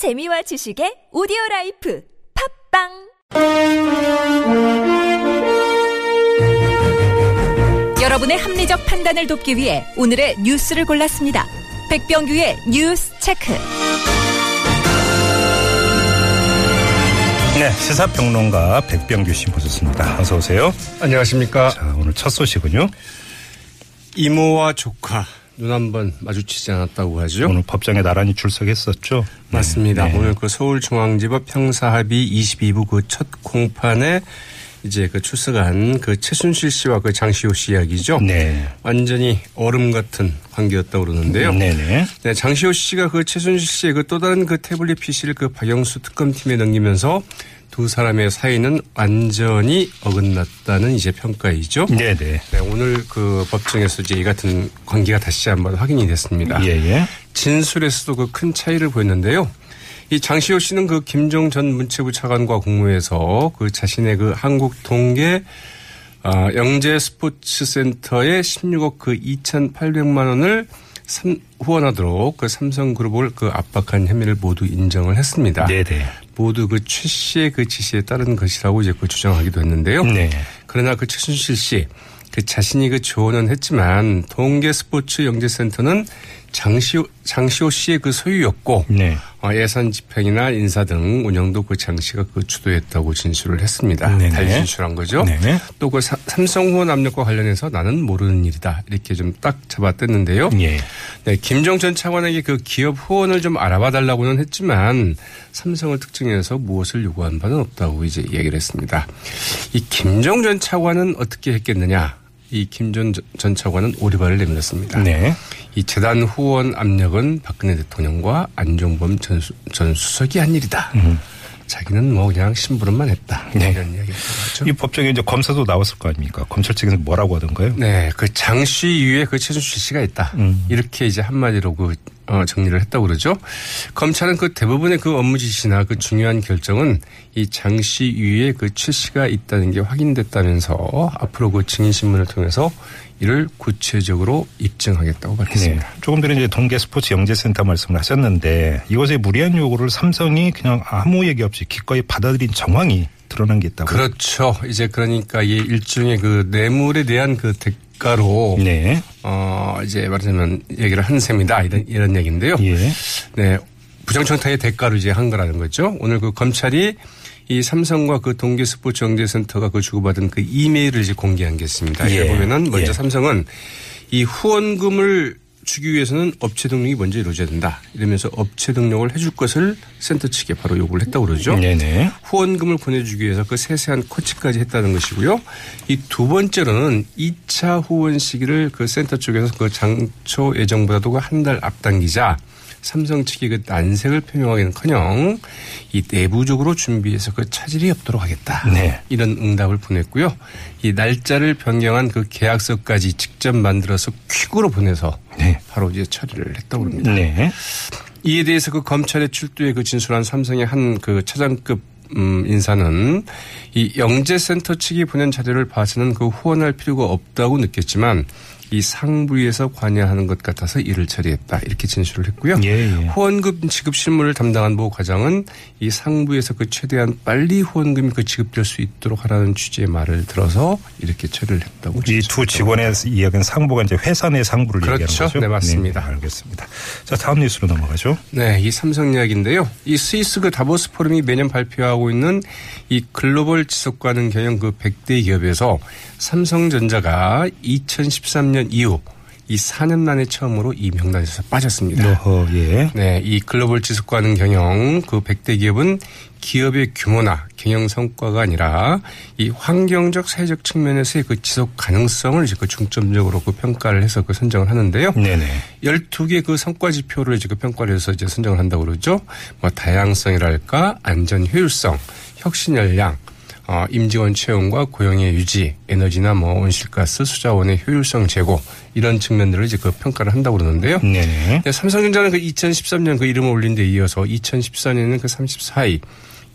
재미와 지식의 오디오라이프 팝빵. 여러분의 합리적 판단을 돕기 위해 오늘의 뉴스를 골랐습니다. 백병규의 뉴스체크. 네, 시사평론가 백병규 씨 모셨습니다. 어서 오세요. 안녕하십니까. 자, 오늘 첫 소식은요. 이모와 조카 눈 한 번 마주치지 않았다고 하죠. 오늘 법정에 나란히 출석했었죠. 맞습니다. 네. 오늘 그 서울중앙지법 형사합의 22부 그 첫 공판에 이제 그 출석한 그 최순실 씨와 그 장시호 씨 이야기죠. 네. 완전히 얼음 같은 관계였다고 그러는데요. 네네. 네. 장시호 씨가 그 최순실 씨의 그 또 다른 그 태블릿 PC를 그 박영수 특검팀에 넘기면서 두 사람의 사이는 완전히 어긋났다는 이제 평가이죠. 네네. 네, 오늘 그 법정에서 이제 이 같은 관계가 다시 한번 확인이 됐습니다. 예예. 진술에서도 그 큰 차이를 보였는데요. 이 장시호 씨는 그 김종 전 문체부 차관과 공모해서 그 자신의 그 한국동계 영재 스포츠센터에 16억 그 2,800만 원을 후원하도록 그 삼성그룹을 그 압박한 혐의를 모두 인정을 했습니다. 네네. 모두 그 최 씨의 그 지시에 따른 것이라고 이제 그 주장하기도 했는데요. 네. 그러나 그 최순실 씨 그 자신이 그 조언은 했지만 동계 스포츠 영재센터는 장시호 씨의 그 소유였고 네. 예산 집행이나 인사 등 운영도 그 장 씨가 그 주도했다고 진술을 했습니다. 네네. 달리 진술한 거죠. 또 그 삼성 후원 압력과 관련해서 나는 모르는 일이다 이렇게 좀 딱 잡아뗐는데요. 네. 네, 김종 전 차관에게 그 기업 후원을 좀 알아봐달라고는 했지만 삼성을 특징해서 무엇을 요구한 바는 없다고 이제 얘기를 했습니다. 이 김종 전 차관은 어떻게 했겠느냐? 이 김 전 차관은 오리발을 내밀었습니다. 네. 이 재단 후원 압력은 박근혜 대통령과 안종범 전 수석이 한 일이다. 자기는 뭐 그냥 심부름만 했다. 네. 이런 이야기가 나왔죠. 이 법정에 이제 검사도 나왔을 거 아닙니까? 검찰 측에서 뭐라고 하던가요? 네. 그 장씨 이후에 그 최순실 씨가 있다. 이렇게 이제 한마디로 그 정리를 했다고 그러죠. 검찰은 그 대부분의 그 업무 지시나 그 중요한 결정은 이 장씨 위에 그 최 씨가 있다는 게 확인됐다면서 앞으로 그 증인신문을 통해서 이를 구체적으로 입증하겠다고 밝혔습니다. 네. 조금 전에 이제 동계 스포츠 영재센터 말씀을 하셨는데 이것의 무리한 요구를 삼성이 그냥 아무 얘기 없이 기꺼이 받아들인 정황이 드러난 게 있다고요? 그렇죠. 이제 그러니까 이 일종의 그 뇌물에 대한 그 대가로 네. 이제 말하자면 얘기를 한 셈이다 이런 얘기인데요. 예. 네. 부정청탁의 대가로 이제 한 거라는 거죠. 오늘 그 검찰이 이 삼성과 그 동계 스포츠 영재센터가 그 주고받은 그 이메일을 이제 공개한 게 있습니다. 예. 보면은 먼저 예. 삼성은 이 후원금을 주기 위해서는 업체 등록이 먼저 이루어져야 된다. 이러면서 업체 등록을 해줄 것을 센터 측에 바로 요구를 했다고 그러죠. 네네. 후원금을 보내주기 위해서 그 세세한 코치까지 했다는 것이고요. 이 두 번째로는 2차 후원 시기를 그 센터 쪽에서 그 당초 예정보다도 한 달 앞당기자. 삼성 측이 그 난색을 표명하기는커녕 이 내부적으로 준비해서 그 차질이 없도록 하겠다. 네. 이런 응답을 보냈고요. 이 날짜를 변경한 그 계약서까지 직접 만들어서 퀵으로 보내서 네. 바로 이제 처리를 했다고 합니다. 네. 이에 대해서 그 검찰의 출두에 그 진술한 삼성의 한 그 차장급 인사는 이 영재센터 측이 보낸 자료를 봐서는 그 후원할 필요가 없다고 느꼈지만. 이 상부위에서 관여하는 것 같아서 일을 처리했다 이렇게 진술을 했고요. 예, 예. 후원금 지급 실무를 담당한 모 과장은 이 상부위에서 그 최대한 빨리 후원금이 그 지급될 수 있도록 하라는 취지의 말을 들어서 이렇게 처리를 했다고. 이 두 직원의 이야기는 상부가 이제 회사 내 상부를 그렇죠? 얘기하는 거죠. 그렇죠. 네 맞습니다. 네, 알겠습니다. 자 다음 뉴스로 넘어가죠. 네, 이 삼성 이야기인데요. 이 스위스 그 다보스 포럼이 매년 발표하고 있는 이 글로벌 지속가능 경영 그 100대 기업에서 삼성전자가 2013년 이후 이 4년 만에 처음으로 이 명단에서 빠졌습니다. 어허, 예. 네, 이 글로벌 지속가능 경영 그 100대 기업은 기업의 규모나 경영 성과가 아니라 이 환경적 사회적 측면에서의 그 지속 가능성을 이제 그 중점적으로 그 평가를 해서 그 선정을 하는데요. 네네. 12개 그 성과 지표를 이제 그 평가를 해서 이제 선정을 한다고 그러죠. 뭐 다양성이랄까, 안전 효율성, 혁신 역량. 임직원 채용과 고용의 유지, 에너지나 뭐 온실가스, 수자원의 효율성 제고 이런 측면들을 이제 그 평가를 한다고 그러는데요. 네. 삼성전자는 그 2013년 그 이름을 올린 데 이어서 2014년에는 그 34위,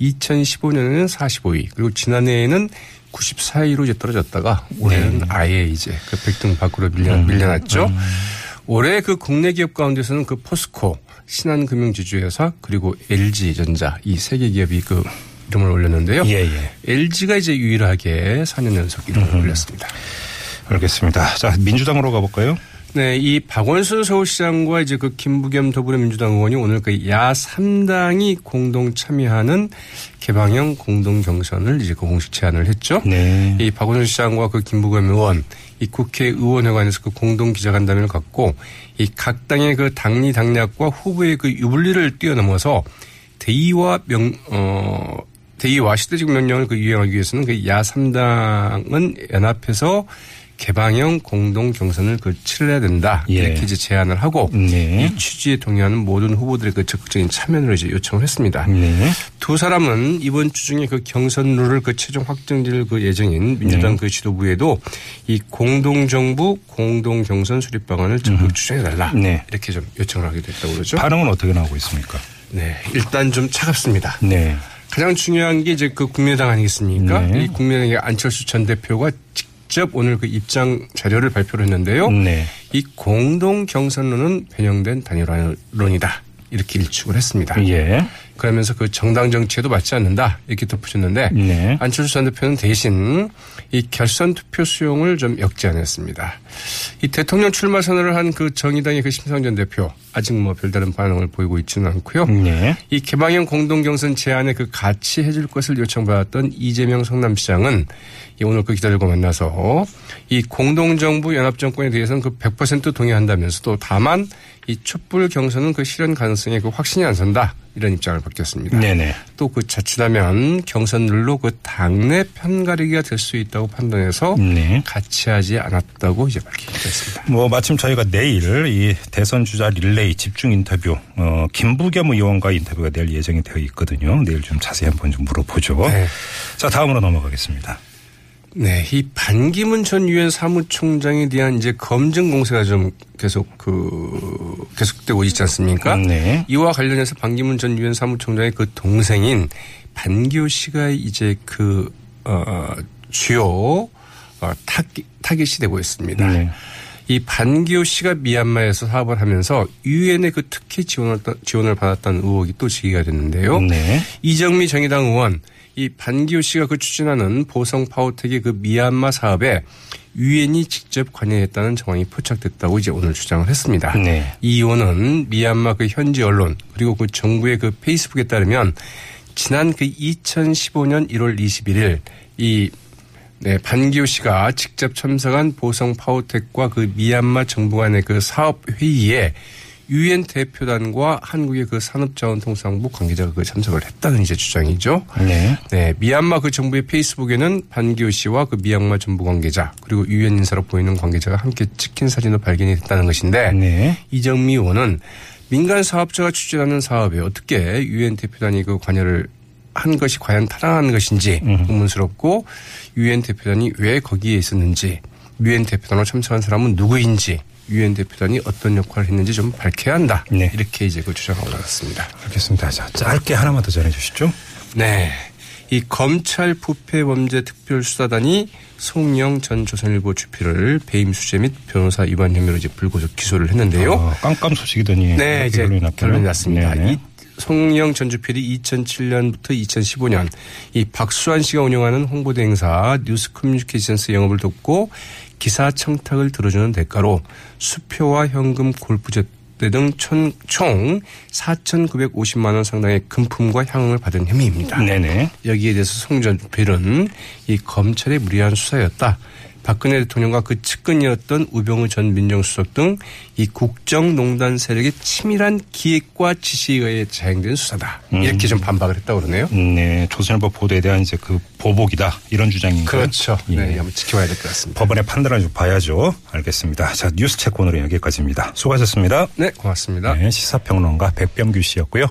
2015년에는 45위, 그리고 지난해에는 94위로 이제 떨어졌다가 올해는 아예 이제 그 100등 밖으로 밀려났죠. 올해 그 국내 기업 가운데서는 그 포스코, 신한금융지주회사 그리고 LG전자 이 세 개 기업이 그 이름을 올렸는데요. 예예. LG가 이제 유일하게 4년 연속 이름을 올렸습니다. 알겠습니다. 자, 민주당으로 가볼까요? 네, 이 박원순 서울시장과 이제 그 김부겸 더불어민주당 의원이 오늘 그 야 3당이 공동 참여하는 개방형 공동 경선을 이제 그 공식 제안을 했죠. 네. 이 박원순 시장과 그 김부겸 의원, 이 국회의원회관에서 그 공동 기자간담회를 갖고 이 각 당의 그 당리 당략과 후보의 그 유불리를 뛰어넘어서 대의와 시대적 명령을 그 유행하기 위해서는 그 야 3당은 연합해서 개방형 공동 경선을 그 치러야 된다. 예. 이렇게 이제 제안을 하고 네. 이 취지에 동의하는 모든 후보들의 그 적극적인 참여를 이제 요청을 했습니다. 네. 두 사람은 이번 주 중에 그 경선 룰을 그 최종 확정될 그 예정인 민주당 네. 그 지도부에도 이 공동 정부 공동 경선 수립 방안을 적극 추진해 달라. 네. 이렇게 좀 요청을 하게 됐다고 그러죠. 반응은 어떻게 나오고 있습니까? 네, 일단 좀 차갑습니다. 네. 가장 중요한 게 이제 그 국민의당 아니겠습니까? 네. 이 국민의당의 안철수 전 대표가 직접 오늘 그 입장 자료를 발표를 했는데요. 네. 이 공동 경선론은 변형된 단일화론이다. 이렇게 일축을 했습니다. 예. 그러면서 그 정당 정치에도 맞지 않는다. 이렇게 덧붙였는데 네. 안철수 전 대표는 대신 이 결선 투표 수용을 좀 역제안했습니다. 이 대통령 출마 선언을 한 그 정의당의 그 심상정 대표 아직 뭐 별다른 반응을 보이고 있지는 않고요. 네. 이 개방형 공동 경선 제안에 그 같이 해줄 것을 요청받았던 이재명 성남시장은 오늘 그 기자들과 만나서 이 공동 정부 연합 정권에 대해서는 그 100% 동의한다면서도 다만 이 촛불 경선은 그 실현 가능성에 그 확신이 안 선다. 이런 입장을 밝혔습니다. 네네. 또 그 자칫하면 경선룰로 그 당내 편가르기가 될 수 있다고 판단해서 네. 같이 하지 않았다고 이제 밝혔습니다. 뭐 마침 저희가 내일 이 대선 주자 릴레이 집중 인터뷰 김부겸 의원과 인터뷰가 될 예정이 되어 있거든요. 내일 좀 자세히 한번 좀 물어보죠. 네. 자, 다음으로 넘어가겠습니다. 네, 이 반기문 전 유엔 사무총장에 대한 이제 검증 공세가 좀 계속되고 있지 않습니까? 네. 이와 관련해서 반기문 전 유엔 사무총장의 그 동생인 반기호 씨가 이제 그 주요 타깃이 되고 있습니다. 네. 이 반기호 씨가 미얀마에서 사업을 하면서 유엔의 그 특혜 지원을 받았다는 의혹이 또 제기가 됐는데요. 네. 이정미 정의당 의원. 이 반기호 씨가 그 추진하는 보성 파워텍의 그 미얀마 사업에 유엔이 직접 관여했다는 정황이 포착됐다고 이제 오늘 주장을 했습니다. 네. 이 의원은 미얀마 그 현지 언론 그리고 그 정부의 그 페이스북에 따르면 지난 그 2015년 1월 21일 이 반기호 씨가 직접 참석한 보성 파워텍과 그 미얀마 정부 간의 그 사업 회의에 유엔 대표단과 한국의 그 산업자원통상부 관계자가 그 참석을 했다는 이제 주장이죠. 네. 네. 미얀마 그 정부의 페이스북에는 반기호 씨와 그 미얀마 정부 관계자 그리고 유엔 인사로 보이는 관계자가 함께 찍힌 사진도 발견이 됐다는 것인데 네. 이정미 의원은 민간 사업자가 추진하는 사업에 어떻게 유엔 대표단이 그 관여를 한 것이 과연 타당한 것인지 의문스럽고 유엔 대표단이 왜 거기에 있었는지 유엔 대표단으로 참석한 사람은 누구인지 유엔 대표단이 어떤 역할을 했는지 좀 밝혀야 한다. 네. 이렇게 이제 그 주장하고 나왔습니다. 알겠습니다. 자, 짧게 하나만 더 전해 주시죠. 네. 이 검찰 부패범죄특별수사단이 송영 전 조선일보 주필을 배임 수재 및 변호사 위반 혐의로 이제 불구속 기소를 했는데요. 아, 깜깜 소식이더니 네, 이제 결론이 났습니다. 이 송영 전 주필이 2007년부터 2015년 이 박수환 씨가 운영하는 홍보대 행사 뉴스 커뮤니케이션스 영업을 돕고 기사 청탁을 들어주는 대가로 수표와 현금 골프제대 등 총 4,950만 원 상당의 금품과 향응을 받은 혐의입니다. 네네. 여기에 대해서 송 전 주필은 이 검찰의 무리한 수사였다. 박근혜 대통령과 그 측근이었던 우병우 전 민정수석 등 이 국정농단 세력의 치밀한 기획과 지시에 의해 자행된 수사다. 이렇게 좀 반박을 했다고 그러네요. 네. 조선일보 보도에 대한 이제 그 보복이다. 이런 주장인가요? 그렇죠. 예. 네. 한번 지켜봐야 될 것 같습니다. 법원의 판단을 좀 봐야죠. 알겠습니다. 자, 뉴스체크 오늘은 여기까지입니다. 수고하셨습니다. 네. 고맙습니다. 네, 시사평론가 백병규 씨였고요.